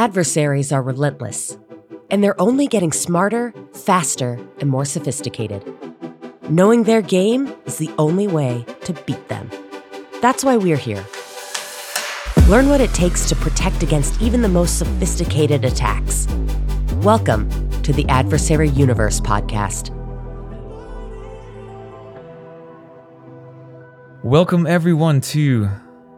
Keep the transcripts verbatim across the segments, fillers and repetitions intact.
Adversaries are relentless, and they're only getting smarter, faster, and more sophisticated. Knowing their game is the only way to beat them. That's why we're here. Learn what it takes to protect against even the most sophisticated attacks. Welcome to the Adversary Universe Podcast. Welcome everyone to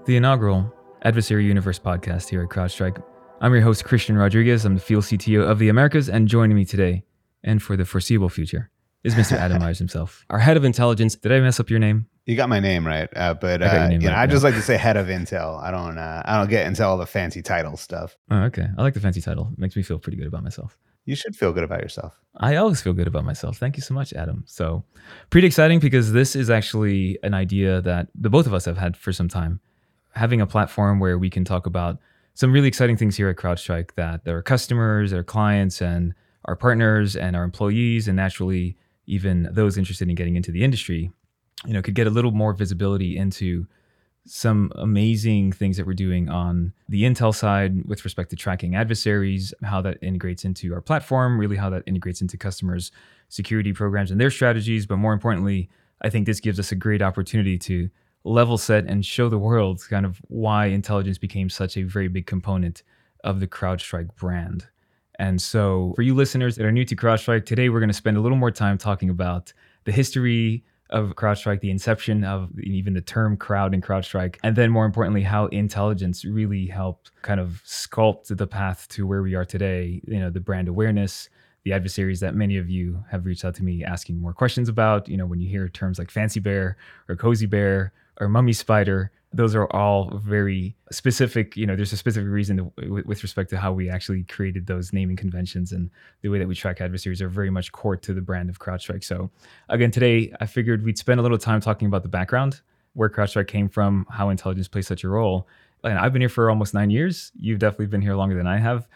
the inaugural Adversary Universe Podcast here at CrowdStrike. I'm your host, Christian Rodriguez. I'm the field C T O of the Americas, and joining me today, and for the foreseeable future, is Mister Adam Myers himself, our head of intelligence. Did I mess up your name? You got my name right, uh, but uh, I, name right, know, I just like to say head of intel. I don't, uh, I don't get into all the fancy title stuff. Oh, okay, I like the fancy title. It makes me feel pretty good about myself. You should feel good about yourself. I always feel good about myself. Thank you so much, Adam. So, pretty exciting because this is actually an idea that the both of us have had for some time, having a platform where we can talk about some really exciting things here at CrowdStrike that our customers, our clients, and our partners, and our employees, and naturally even those interested in getting into the industry, you know, could get a little more visibility into some amazing things that we're doing on the intel side with respect to tracking adversaries, how that integrates into our platform, really how that integrates into customers' security programs and their strategies. But more importantly, I think this gives us a great opportunity to level set and show the world kind of why intelligence became such a very big component of the CrowdStrike brand. And so for you listeners that are new to CrowdStrike, today we're going to spend a little more time talking about the history of CrowdStrike, the inception of even the term crowd in CrowdStrike, and then more importantly, how intelligence really helped kind of sculpt the path to where we are today, you know, the brand awareness, the adversaries that many of you have reached out to me asking more questions about. You know, when you hear terms like Fancy Bear or Cozy Bear or Mummy Spider, those are all very specific. You know, there's a specific reason to, w- with respect to how we actually created those naming conventions, and the way that we track adversaries are very much core to the brand of CrowdStrike. So again, today I figured we'd spend a little time talking about the background, where CrowdStrike came from, how intelligence plays such a role. And I've been here for almost nine years. You've definitely been here longer than I have.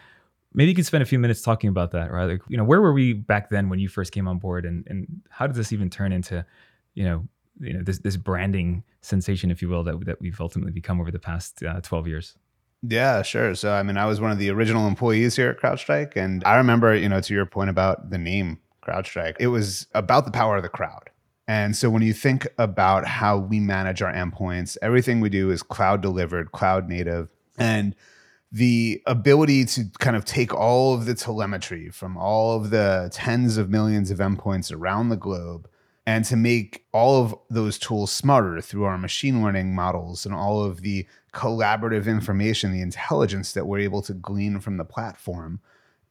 Maybe you could spend a few minutes talking about that, right? Like, you know, where were we back then when you first came on board, and, and how did this even turn into, you know, you know, this this branding sensation, if you will, that that we've ultimately become over the past uh, twelve years. Yeah, sure. So, I mean, I was one of the original employees here at CrowdStrike. And I remember, you know, to your point about the name CrowdStrike, it was about the power of the crowd. And so when you think about how we manage our endpoints, everything we do is cloud delivered, cloud native. And the ability to kind of take all of the telemetry from all of the tens of millions of endpoints around the globe, and to make all of those tools smarter through our machine learning models and all of the collaborative information, the intelligence that we're able to glean from the platform,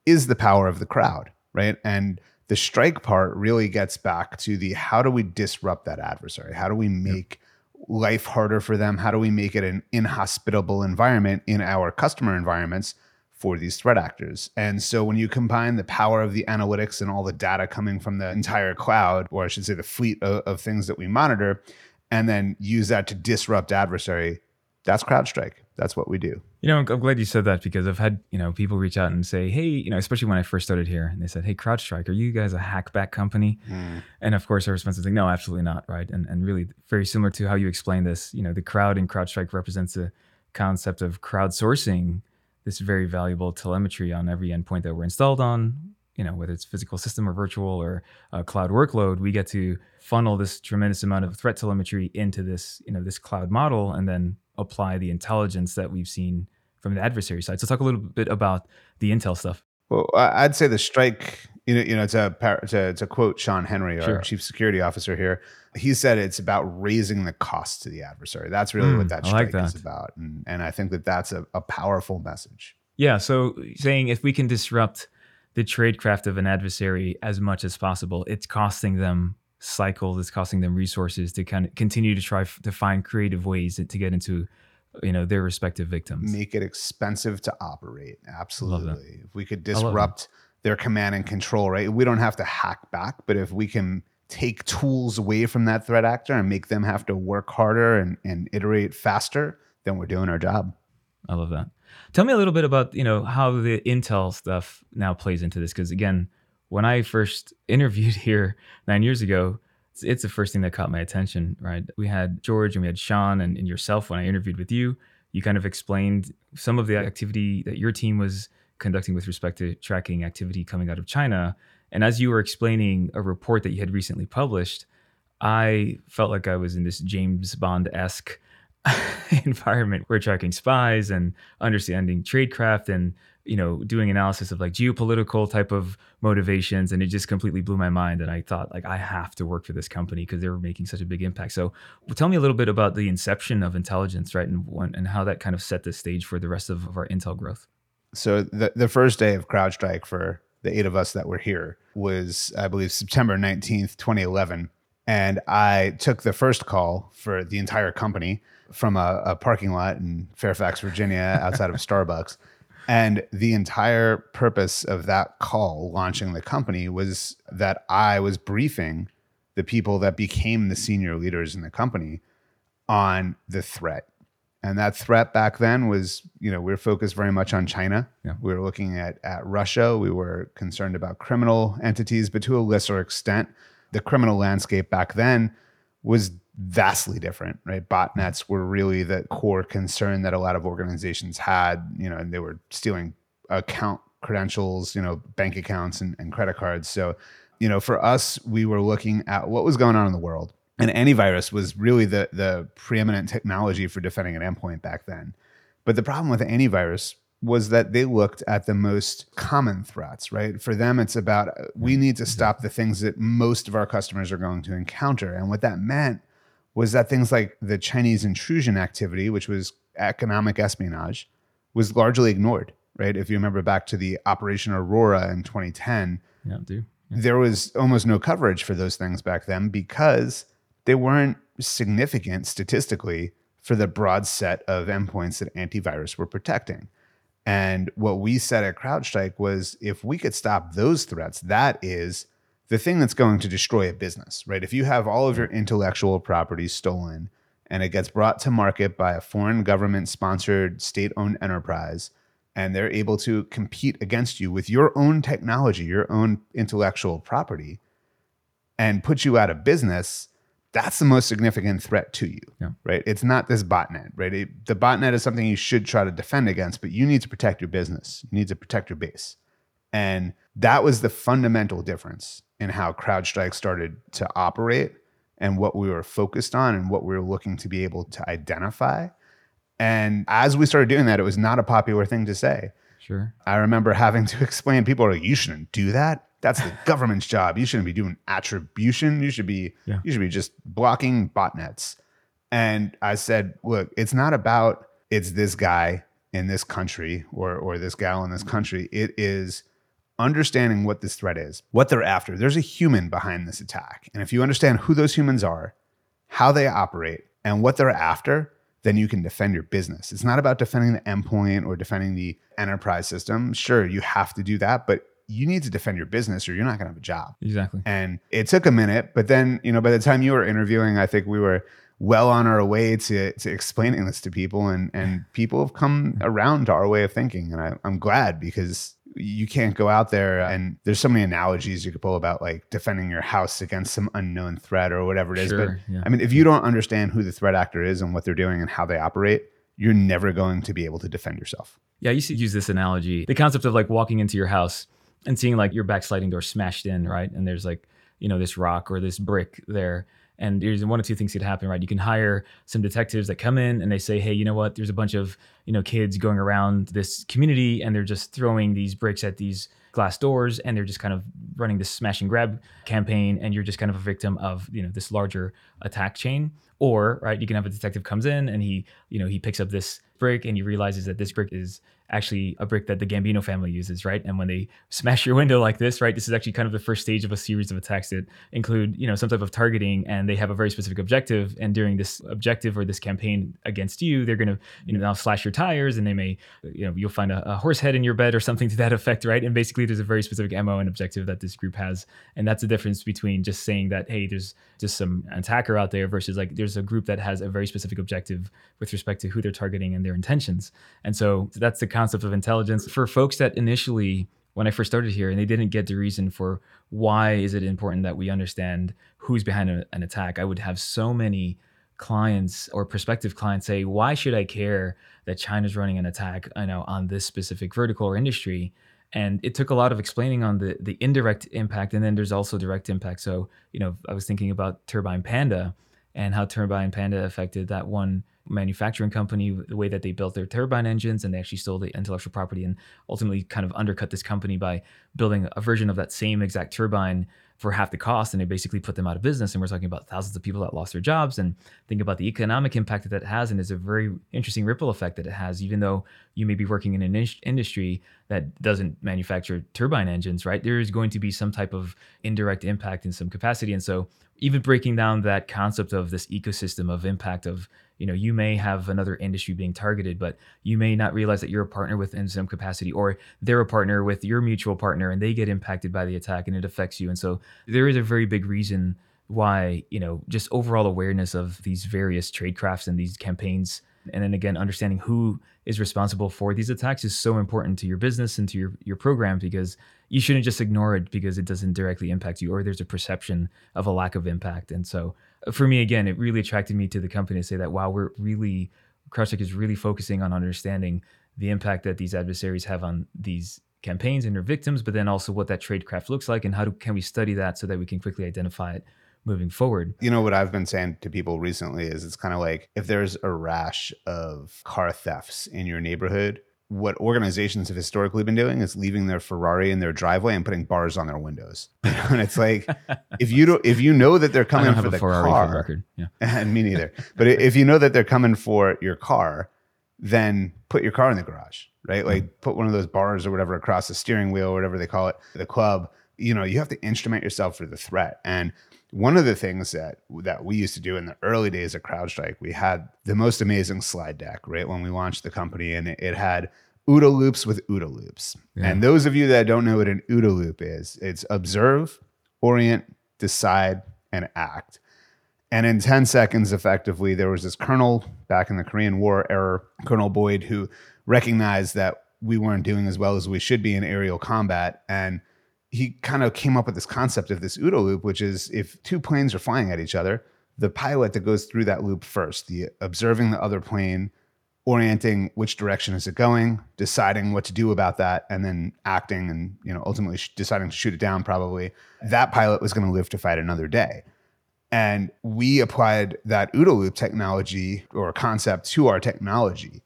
is the power of the crowd, right? And the strike part really gets back to the, how do we disrupt that adversary? How do we make yep. life harder for them? How do we make it an inhospitable environment in our customer environments for these threat actors? And so when you combine the power of the analytics and all the data coming from the entire cloud, or I should say the fleet of, of things that we monitor, and then use that to disrupt adversary, that's CrowdStrike. That's what we do. You know, I'm glad you said that, because I've had, you know, people reach out and say, hey, you know, especially when I first started here, and they said, hey, CrowdStrike, are you guys a hackback company? Mm. And of course, our response is like, no, absolutely not, right? And and really very similar to how you explained this, you know, the crowd in CrowdStrike represents the concept of crowdsourcing this very valuable telemetry on every endpoint that we're installed on, you know, whether it's physical system or virtual or uh, cloud workload. We get to funnel this tremendous amount of threat telemetry into this, you know, this cloud model, and then apply the intelligence that we've seen from the adversary side. So talk a little bit about the intel stuff. Well, I'd say the strike, you know, you know, to to, to quote Sean Henry, our sure. chief security officer here, he said it's about raising the cost to the adversary. That's really mm, what that strike like that. is about, and and I think that that's a, a powerful message. Yeah. So saying if we can disrupt the tradecraft of an adversary as much as possible, it's costing them cycles, it's costing them resources to kind of continue to try f- to find creative ways to get into, you know, their respective victims. Make it expensive to operate. Absolutely. If we could disrupt their command and control, right? We don't have to hack back, but if we can take tools away from that threat actor and make them have to work harder and, and iterate faster, then we're doing our job. I love that. Tell me a little bit about, you know, how the intel stuff now plays into this. Because again, when I first interviewed here nine years ago, it's the first thing that caught my attention, right? We had George and we had Sean and, and yourself. When I interviewed with you, you kind of explained some of the activity that your team was conducting with respect to tracking activity coming out of China. And as you were explaining a report that you had recently published, I felt like I was in this James Bond-esque environment where tracking spies and understanding tradecraft and, you know, doing analysis of like geopolitical type of motivations. And it just completely blew my mind. And I thought, like, I have to work for this company because they were making such a big impact. So well, tell me a little bit about the inception of intelligence, right? And and how that kind of set the stage for the rest of, of our Intel growth. So the, the first day of CrowdStrike for the eight of us that were here was, I believe, September nineteenth, twenty eleven. And I took the first call for the entire company from a, a parking lot in Fairfax, Virginia, outside of Starbucks. And the entire purpose of that call launching the company was that I was briefing the people that became the senior leaders in the company on the threat. And that threat back then was, you know, we were focused very much on China. Yeah. We were looking at, at Russia. We were concerned about criminal entities, but to a lesser extent. The criminal landscape back then was vastly different, right? Botnets were really the core concern that a lot of organizations had, you know, and they were stealing account credentials, you know, bank accounts and, and credit cards. So, you know, for us, we were looking at what was going on in the world. And antivirus was really the, the preeminent technology for defending an endpoint back then. But the problem with antivirus was that they looked at the most common threats, right? For them, it's about, we need to stop the things that most of our customers are going to encounter. And what that meant was that things like the Chinese intrusion activity, which was economic espionage, was largely ignored, right? If you remember back to the Operation Aurora in twenty ten, yeah, I do. Yeah. There was almost no coverage for those things back then because they weren't significant statistically for the broad set of endpoints that antivirus were protecting. And what we said at CrowdStrike was, if we could stop those threats, that is the thing that's going to destroy a business, right? If you have all of your intellectual property stolen and it gets brought to market by a foreign government-sponsored state-owned enterprise, and they're able to compete against you with your own technology, your own intellectual property, and put you out of business, that's the most significant threat to you, yeah. right? It's not this botnet, right? It, the botnet is something you should try to defend against, but you need to protect your business. You need to protect your base. And that was the fundamental difference in how CrowdStrike started to operate and what we were focused on and what we were looking to be able to identify. And as we started doing that, it was not a popular thing to say. Sure. I remember having to explain, people are like, you shouldn't do that. That's the government's job. You shouldn't be doing attribution. You should be yeah. you should be just blocking botnets. And I said, look, it's not about it's this guy in this country or or this gal in this country. It is understanding what this threat is, what they're after. There's a human behind this attack. And if you understand who those humans are, how they operate, and what they're after, then you can defend your business. It's not about defending the endpoint or defending the enterprise system. Sure, you have to do that, but you need to defend your business or you're not going to have a job. Exactly. And it took a minute, but then, you know, by the time you were interviewing, I think we were well on our way to, to explaining this to people, and, and people have come around to our way of thinking. And I, I'm glad, because you can't go out there and there's so many analogies you could pull about like defending your house against some unknown threat or whatever it is. Sure, but yeah. I mean, if you don't understand who the threat actor is and what they're doing and how they operate, you're never going to be able to defend yourself. Yeah. I used to use this analogy, the concept of like walking into your house and seeing like your back sliding door smashed in, right? And there's like, you know, this rock or this brick there. And there's one of two things could happen, right? You can hire some detectives that come in and they say, hey, you know what? There's a bunch of, you know, kids going around this community and they're just throwing these bricks at these glass doors and they're just kind of running this smash and grab campaign, and you're just kind of a victim of, you know, this larger attack chain. Or, right, you can have a detective comes in and he, you know, he picks up this brick and he realizes that this brick is actually a brick that the Gambino family uses, right? And when they smash your window like this, right, this is actually kind of the first stage of a series of attacks that include, you know, some type of targeting, and they have a very specific objective. And during this objective or this campaign against you, they're going to, you know, now slash your tires, and they may, you know, you'll find a, a horse head in your bed or something to that effect, right? And basically there's a very specific M O and objective that this group has. And that's the difference between just saying that, hey, there's just some attacker out there versus like there's a group that has a very specific objective with respect to who they're targeting and their intentions. And so that's the concept of intelligence for folks that initially, when I first started here, and they didn't get the reason for why is it important that we understand who's behind a, an attack. I would have so many clients or prospective clients say, why should I care that China's running an attack, you know, on this specific vertical or industry? And it took a lot of explaining on the the indirect impact, and then there's also direct impact. So, you know, I was thinking about Turbine Panda and how Turbine Panda affected that one manufacturing company, the way that they built their turbine engines, and they actually stole the intellectual property and ultimately kind of undercut this company by building a version of that same exact turbine for half the cost, and they basically put them out of business. And we're talking about thousands of people that lost their jobs, and think about the economic impact that that has, and it's a very interesting ripple effect that it has, even though you may be working in an in- industry that doesn't manufacture turbine engines, right? There is going to be some type of indirect impact in some capacity. And so even breaking down that concept of this ecosystem of impact of, you know, you may have another industry being targeted, but you may not realize that you're a partner within some capacity, or they're a partner with your mutual partner and they get impacted by the attack and it affects you. And so there is a very big reason why, you know, just overall awareness of these various trade crafts and these campaigns, and then again, understanding who is responsible for these attacks is so important to your business and to your, your program, because you shouldn't just ignore it because it doesn't directly impact you, or there's a perception of a lack of impact. And so for me, again, it really attracted me to the company to say that, wow, we're really, CrowdStrike is really focusing on understanding the impact that these adversaries have on these campaigns and their victims, but then also what that tradecraft looks like and how do, can we study that so that we can quickly identify it moving forward. You know, what I've been saying to people recently is it's kind of like, if there's a rash of car thefts in your neighborhood, what organizations have historically been doing is leaving their Ferrari in their driveway and putting bars on their windows. And it's like, if you don't, if you know that they're coming for the Ferrari car, for the record. Yeah. And me neither, but if you know that they're coming for your car, then put your car in the garage, right? Like mm-hmm. put one of those bars or whatever across the steering wheel or whatever they call it, the club. You know, you have to instrument yourself for the threat. And one of the things that that we used to do in the early days of CrowdStrike, we had the most amazing slide deck, right? When we launched the company, and it, it had OODA loops with OODA loops. Yeah. And those of you that don't know what an OODA loop is, it's observe, orient, decide, and act. And in ten seconds, effectively, there was this colonel back in the Korean War era, Colonel Boyd, who recognized that we weren't doing as well as we should be in aerial combat. And he kind of came up with this concept of this OODA loop, which is if two planes are flying at each other, the pilot that goes through that loop first, the observing the other plane, orienting which direction is it going, deciding what to do about that, and then acting and, you know, ultimately sh- deciding to shoot it down probably, that pilot was going to live to fight another day. And we applied that OODA loop technology or concept to our technology.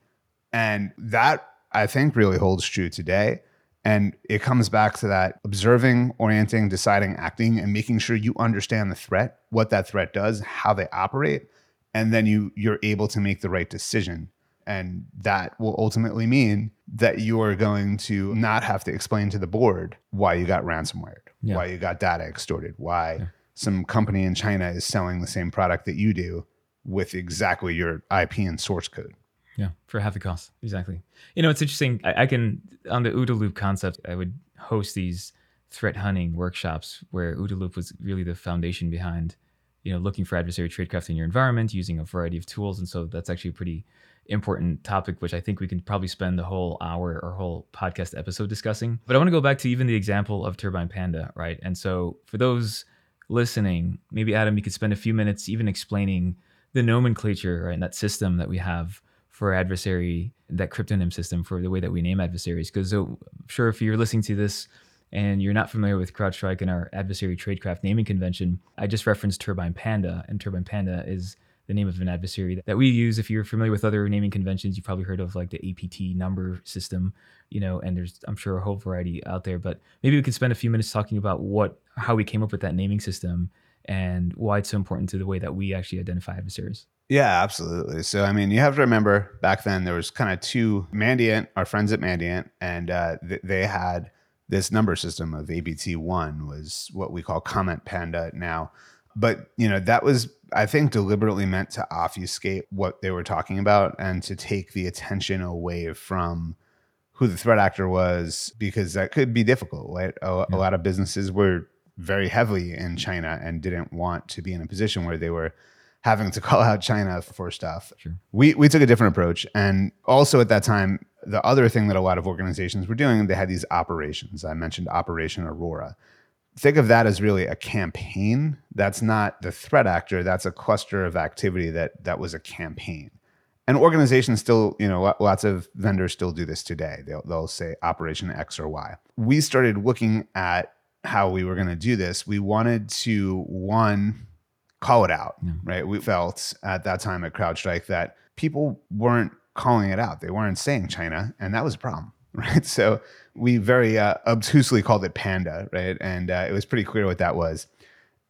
And that, I think, really holds true today. And it comes back to that observing, orienting, deciding, acting, and making sure you understand the threat, what that threat does, how they operate, and then you, you're able to make the right decision. And that will ultimately mean that you are going to not have to explain to the board why you got ransomware, yeah. why you got data extorted, why yeah. some company in China is selling the same product that you do with exactly your I P and source code. Yeah, for half the cost. Exactly. You know, it's interesting. I, I can, on the OODA loop concept, I would host these threat hunting workshops where OODA loop was really the foundation behind, you know, looking for adversary tradecraft in your environment using a variety of tools. And so that's actually a pretty important topic, which I think we can probably spend the whole hour or whole podcast episode discussing. But I want to go back to even the example of Turbine Panda, right? And so for those listening, maybe Adam, you could spend a few minutes even explaining the nomenclature, right, and that system that we have for adversary, that cryptonym system for the way that we name adversaries. Because so, I'm sure if you're listening to this and you're not familiar with CrowdStrike and our adversary tradecraft naming convention, I just referenced Turbine Panda, and Turbine Panda is the name of an adversary that we use. If you're familiar with other naming conventions, you've probably heard of like the A P T number system, you know, and there's, I'm sure, a whole variety out there. But maybe we can spend a few minutes talking about what, how we came up with that naming system and why it's so important to the way that we actually identify adversaries. Yeah, absolutely. So, I mean, you have to remember back then there was kind of two, Mandiant, our friends at Mandiant, and uh, th- they had this number system of A B T one was what we call Comment Panda now. But, you know, that was, I think, deliberately meant to obfuscate what they were talking about and to take the attention away from who the threat actor was, because that could be difficult, right? A, yeah. a lot of businesses were very heavily in China and didn't want to be in a position where they were having to call out China for stuff. Sure. We we took a different approach. And also at that time, the other thing that a lot of organizations were doing, they had these operations. I mentioned Operation Aurora. think of that as really a campaign. That's not the threat actor. That's a cluster of activity that that was a campaign. And organizations still, you know, lots of vendors still do this today. They'll, they'll say Operation X or Y. We started looking at how we were going to do this. We wanted to, one, call it out, yeah. right? We felt at that time at CrowdStrike that people weren't calling it out. They weren't saying China, and that was a problem, right? So we very uh, obtusely called it Panda, right? And uh, it was pretty clear what that was.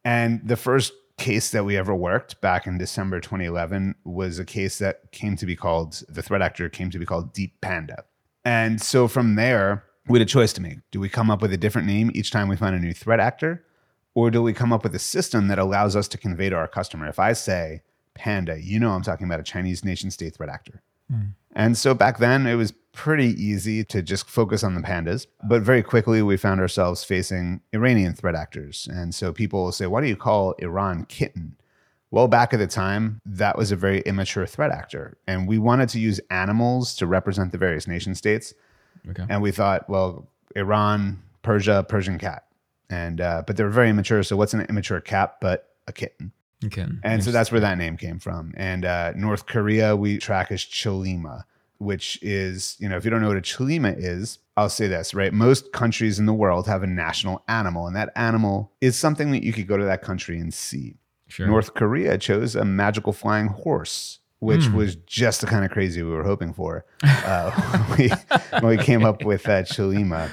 And the first case that we ever worked back in December twenty eleven was a case that came to be called, the threat actor came to be called Deep Panda. And so from there, we had a choice to make. Do we come up with a different name each time we find a new threat actor? Or do we come up with a system that allows us to convey to our customer, if I say Panda, you know I'm talking about a Chinese nation state threat actor. Mm. And so back then it was pretty easy to just focus on the pandas. But very quickly we found ourselves facing Iranian threat actors. And so people will say, why do you call Iran kitten? Well, back at the time, that was a very immature threat actor. And we wanted to use animals to represent the various nation states. Okay. And we thought, well, Iran, Persia, Persian cat. And uh, but they were very immature. So what's an immature cat but a kitten? Okay. And so that's where that name came from. And uh, North Korea, we track as Chollima, which is, you know, if you don't know what a Chollima is, I'll say this, right? Most countries in the world have a national animal, and that animal is something that you could go to that country and see. Sure. North Korea chose a magical flying horse, which mm. was just the kind of crazy we were hoping for uh, when, we, when we came up with uh, Chollima.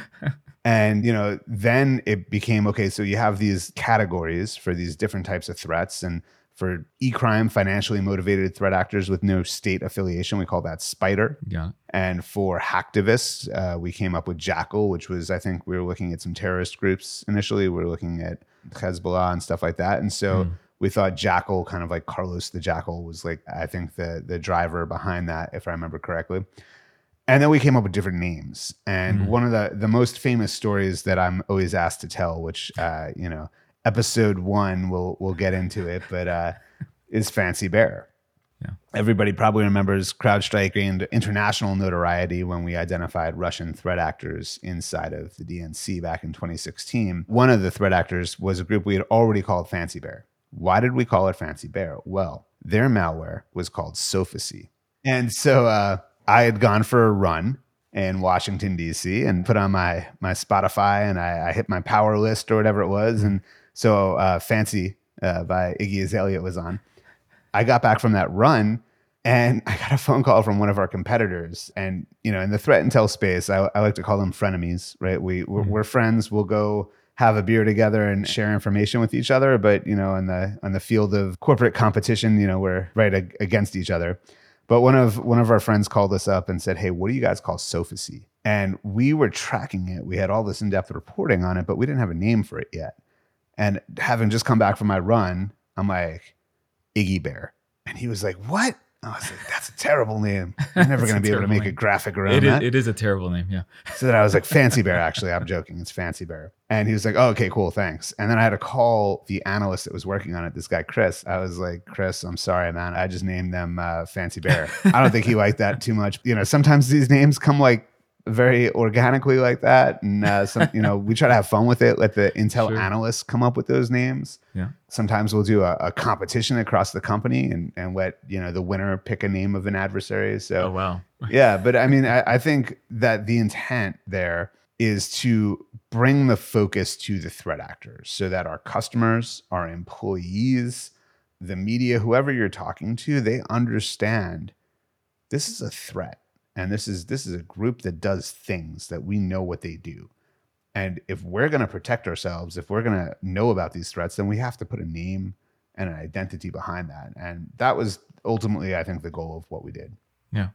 And, you know, then it became, okay, so you have these categories for these different types of threats. And for e-crime, financially motivated threat actors with no state affiliation, we call that Spider. Yeah. And for hacktivists, uh, we came up with Jackal, which was, I think we were looking at some terrorist groups initially. We were looking at Hezbollah and stuff like that. And so mm. we thought Jackal, kind of like Carlos the Jackal, was like, I think the the driver behind that, if I remember correctly. And then we came up with different names. And mm. one of the, the most famous stories that I'm always asked to tell, which, uh, you know, episode one, we'll, we'll get into it, but uh, is Fancy Bear. Yeah. Everybody probably remembers CrowdStrike gained international notoriety when we identified Russian threat actors inside of the D N C back in twenty sixteen. One of the threat actors was a group we had already called Fancy Bear. Why did we call it Fancy Bear? Well, their malware was called Sofacy. And so... Uh, I had gone for a run in Washington, D C and put on my my Spotify and I, I hit my power list or whatever it was. And so uh, Fancy uh, by Iggy Azalea was on. I got back from that run and I got a phone call from one of our competitors. And, you know, in the threat intel space, I, I like to call them frenemies, right? We, we're, mm-hmm. we're friends. We'll go have a beer together and share information with each other. But, you know, in the, on the field of corporate competition, you know, we're right ag- against each other. But one of one of our friends called us up and said, hey, what do you guys call Sofacy? And we were tracking it. We had all this in-depth reporting on it, but we didn't have a name for it yet. And having just come back from my run, I'm like, Iggy Bear. And he was like, what? I was like, that's a terrible name. I'm never going to be able to make name. a graphic around it is, that. It is a terrible name, yeah. So then I was like, Fancy Bear, actually. I'm joking. It's Fancy Bear. And he was like, oh, okay, cool, thanks. And then I had to call the analyst that was working on it, this guy, Chris. I was like, Chris, I'm sorry, man. I just named them uh, Fancy Bear. I don't think he liked that too much. You know, sometimes these names come like very organically like that. And, uh, some, you know, we try to have fun with it. Let the Intel sure. analysts come up with those names. Yeah. Sometimes we'll do a, a competition across the company and, and let, you know, the winner pick a name of an adversary. So, oh, wow. yeah. But I mean, I, I think that the intent there is to bring the focus to the threat actors so that our customers, our employees, the media, whoever you're talking to, they understand this is a threat. And this is this is a group that does things that we know what they do. And if we're going to protect ourselves, if we're going to know about these threats, then we have to put a name and an identity behind that. And that was ultimately, I think, the goal of what we did. Yeah.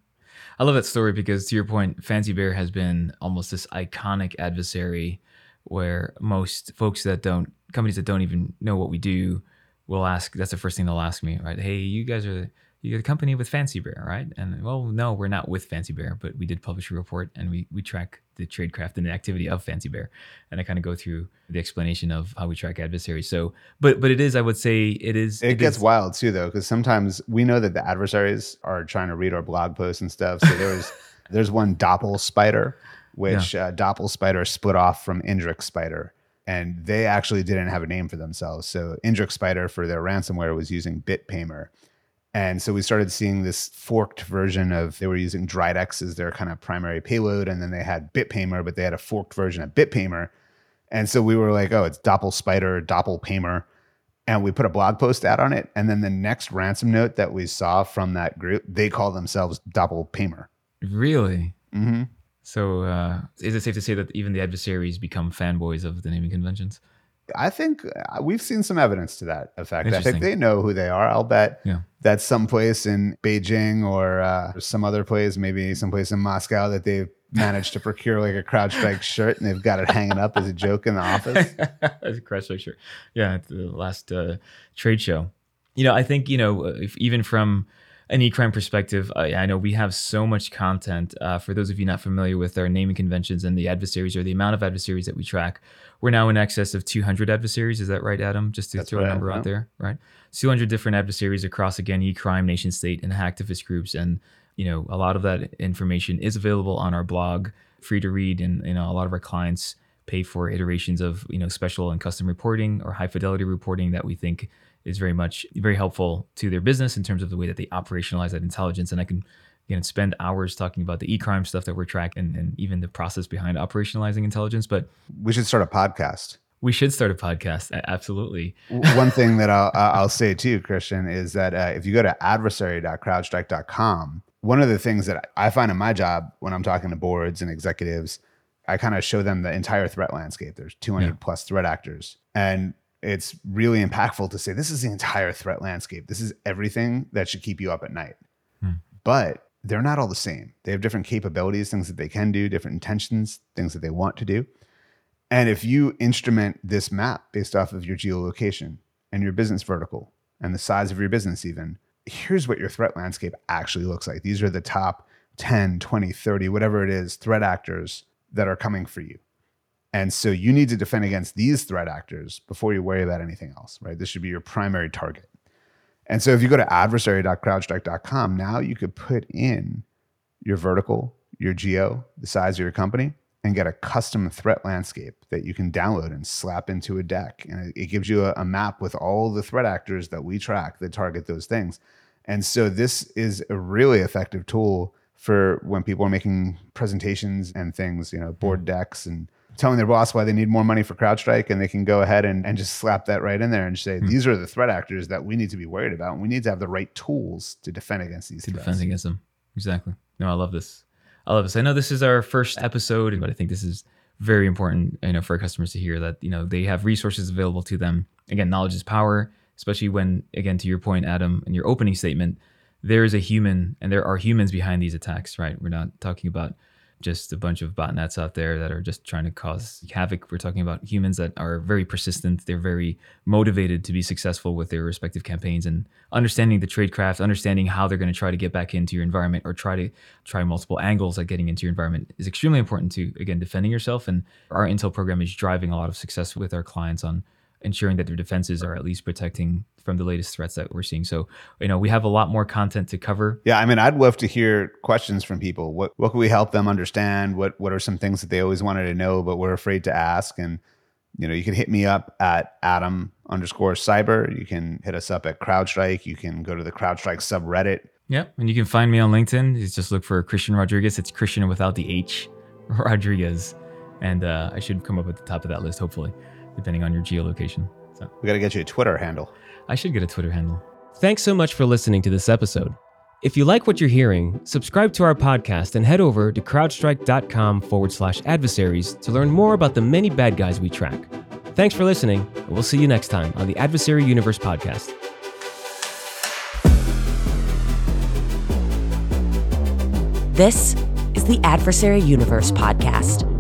I love that story because, to your point, Fancy Bear has been almost this iconic adversary where most folks that don't, companies that don't even know what we do will ask, that's the first thing they'll ask me, right? Hey, you guys are... You're the company with Fancy Bear, right? And well, no, we're not with Fancy Bear, but we did publish a report and we we track the tradecraft and the activity of Fancy Bear. And I kind of go through the explanation of how we track adversaries. So, but but it is, I would say it is. It, it gets is. wild too though, because sometimes we know that the adversaries are trying to read our blog posts and stuff. So there was, there's one Doppel Spider, which yeah. uh, Doppel Spider split off from Indrik Spider. and they actually didn't have a name for themselves. So Indrik Spider, for their ransomware, was using BitPamer. And so we started seeing this forked version of, they were using Dridex as their kind of primary payload, and then they had BitPamer, but they had a forked version of BitPamer. And so we were like, oh, it's Doppel Spider, DoppelPamer. And we put a blog post out on it. And then the next ransom note that we saw from that group, they call themselves DoppelPamer. Really? Mm-hmm. So uh, is it safe to say that even the adversaries become fanboys of the naming conventions? I think we've seen some evidence to that effect. I think they know who they are. I'll bet yeah. that's someplace in Beijing or uh, some other place, maybe someplace in Moscow, that they've managed to procure like a CrowdStrike shirt, and they've got it hanging up as a joke in the office. As a CrowdStrike shirt. Yeah, at the last uh, trade show. You know, I think, you know, if, even from an e-crime perspective, I, I know we have so much content. Uh, for those of you not familiar with our naming conventions and the adversaries, or the amount of adversaries that we track, we're now in excess of two hundred adversaries. Is that right, Adam? Just to That's throw a number out there, right? two hundred different adversaries across, again, e-crime, nation state, and hacktivist groups. And, you know, a lot of that information is available on our blog, free to read. And, you know, a lot of our clients pay for iterations of, you know, special and custom reporting or high fidelity reporting that we think is very much, very helpful to their business in terms of the way that they operationalize that intelligence. And I can, you know, spend hours talking about the e-crime stuff that we're tracking, and, and even the process behind operationalizing intelligence. But we should start a podcast. We should start a podcast. Absolutely. One thing that I'll, I'll say too, Christian, is that uh, if you go to adversary dot crowdstrike dot com, one of the things that I find in my job when I'm talking to boards and executives, I kind of show them the entire threat landscape. There's two hundred yeah. plus threat actors. And it's really impactful to say, this is the entire threat landscape. This is everything that should keep you up at night. Hmm. But they're not all the same. They have different capabilities, things that they can do, different intentions, things that they want to do. And if you instrument this map based off of your geolocation and your business vertical and the size of your business even, here's what your threat landscape actually looks like. These are the top ten, twenty, thirty, whatever it is, threat actors that are coming for you. And so you need to defend against these threat actors before you worry about anything else, right? This should be your primary target. And so if you go to adversary dot crowdstrike dot com, now you could put in your vertical, your geo, the size of your company, and get a custom threat landscape that you can download and slap into a deck. And it gives you a, a map with all the threat actors that we track that target those things. And so this is a really effective tool for when people are making presentations and things, you know, board decks, and telling their boss why they need more money for CrowdStrike, and they can go ahead and, and just slap that right in there and say, these are the threat actors that we need to be worried about. And we need to have the right tools to defend against these to threats. Defend against them. Exactly. No, I love this. I love this. I know this is our first episode, but I think this is very important, you know, for our customers to hear that, you know, they have resources available to them. Again, knowledge is power, especially when, again, to your point, Adam, in your opening statement, there is a human, and there are humans behind these attacks, right? We're not talking about just a bunch of botnets out there that are just trying to cause havoc. We're talking about humans that are very persistent. They're very motivated to be successful with their respective campaigns, and understanding the tradecraft, understanding how they're going to try to get back into your environment, or try to try multiple angles at getting into your environment, is extremely important to, again, defending yourself. And our intel program is driving a lot of success with our clients on ensuring that their defenses are at least protecting from the latest threats that we're seeing. So, you know, we have a lot more content to cover. Yeah, I mean, I'd love to hear questions from people. What what can we help them understand? What what are some things that they always wanted to know, but were afraid to ask? And, you know, you can hit me up at Adam underscore cyber. You can hit us up at CrowdStrike. You can go to the CrowdStrike subreddit. Yep, and you can find me on LinkedIn. You just look for Christian Rodriguez. It's Christian without the H, Rodriguez. And uh, I should come up at the top of that list, hopefully, depending on your geolocation. So we got to get you a Twitter handle. I should get a Twitter handle. Thanks so much for listening to this episode. If you like what you're hearing, subscribe to our podcast and head over to crowdstrike.com forward slash adversaries to learn more about the many bad guys we track. Thanks for listening, and we'll see you next time on the Adversary Universe Podcast. This is the Adversary Universe Podcast.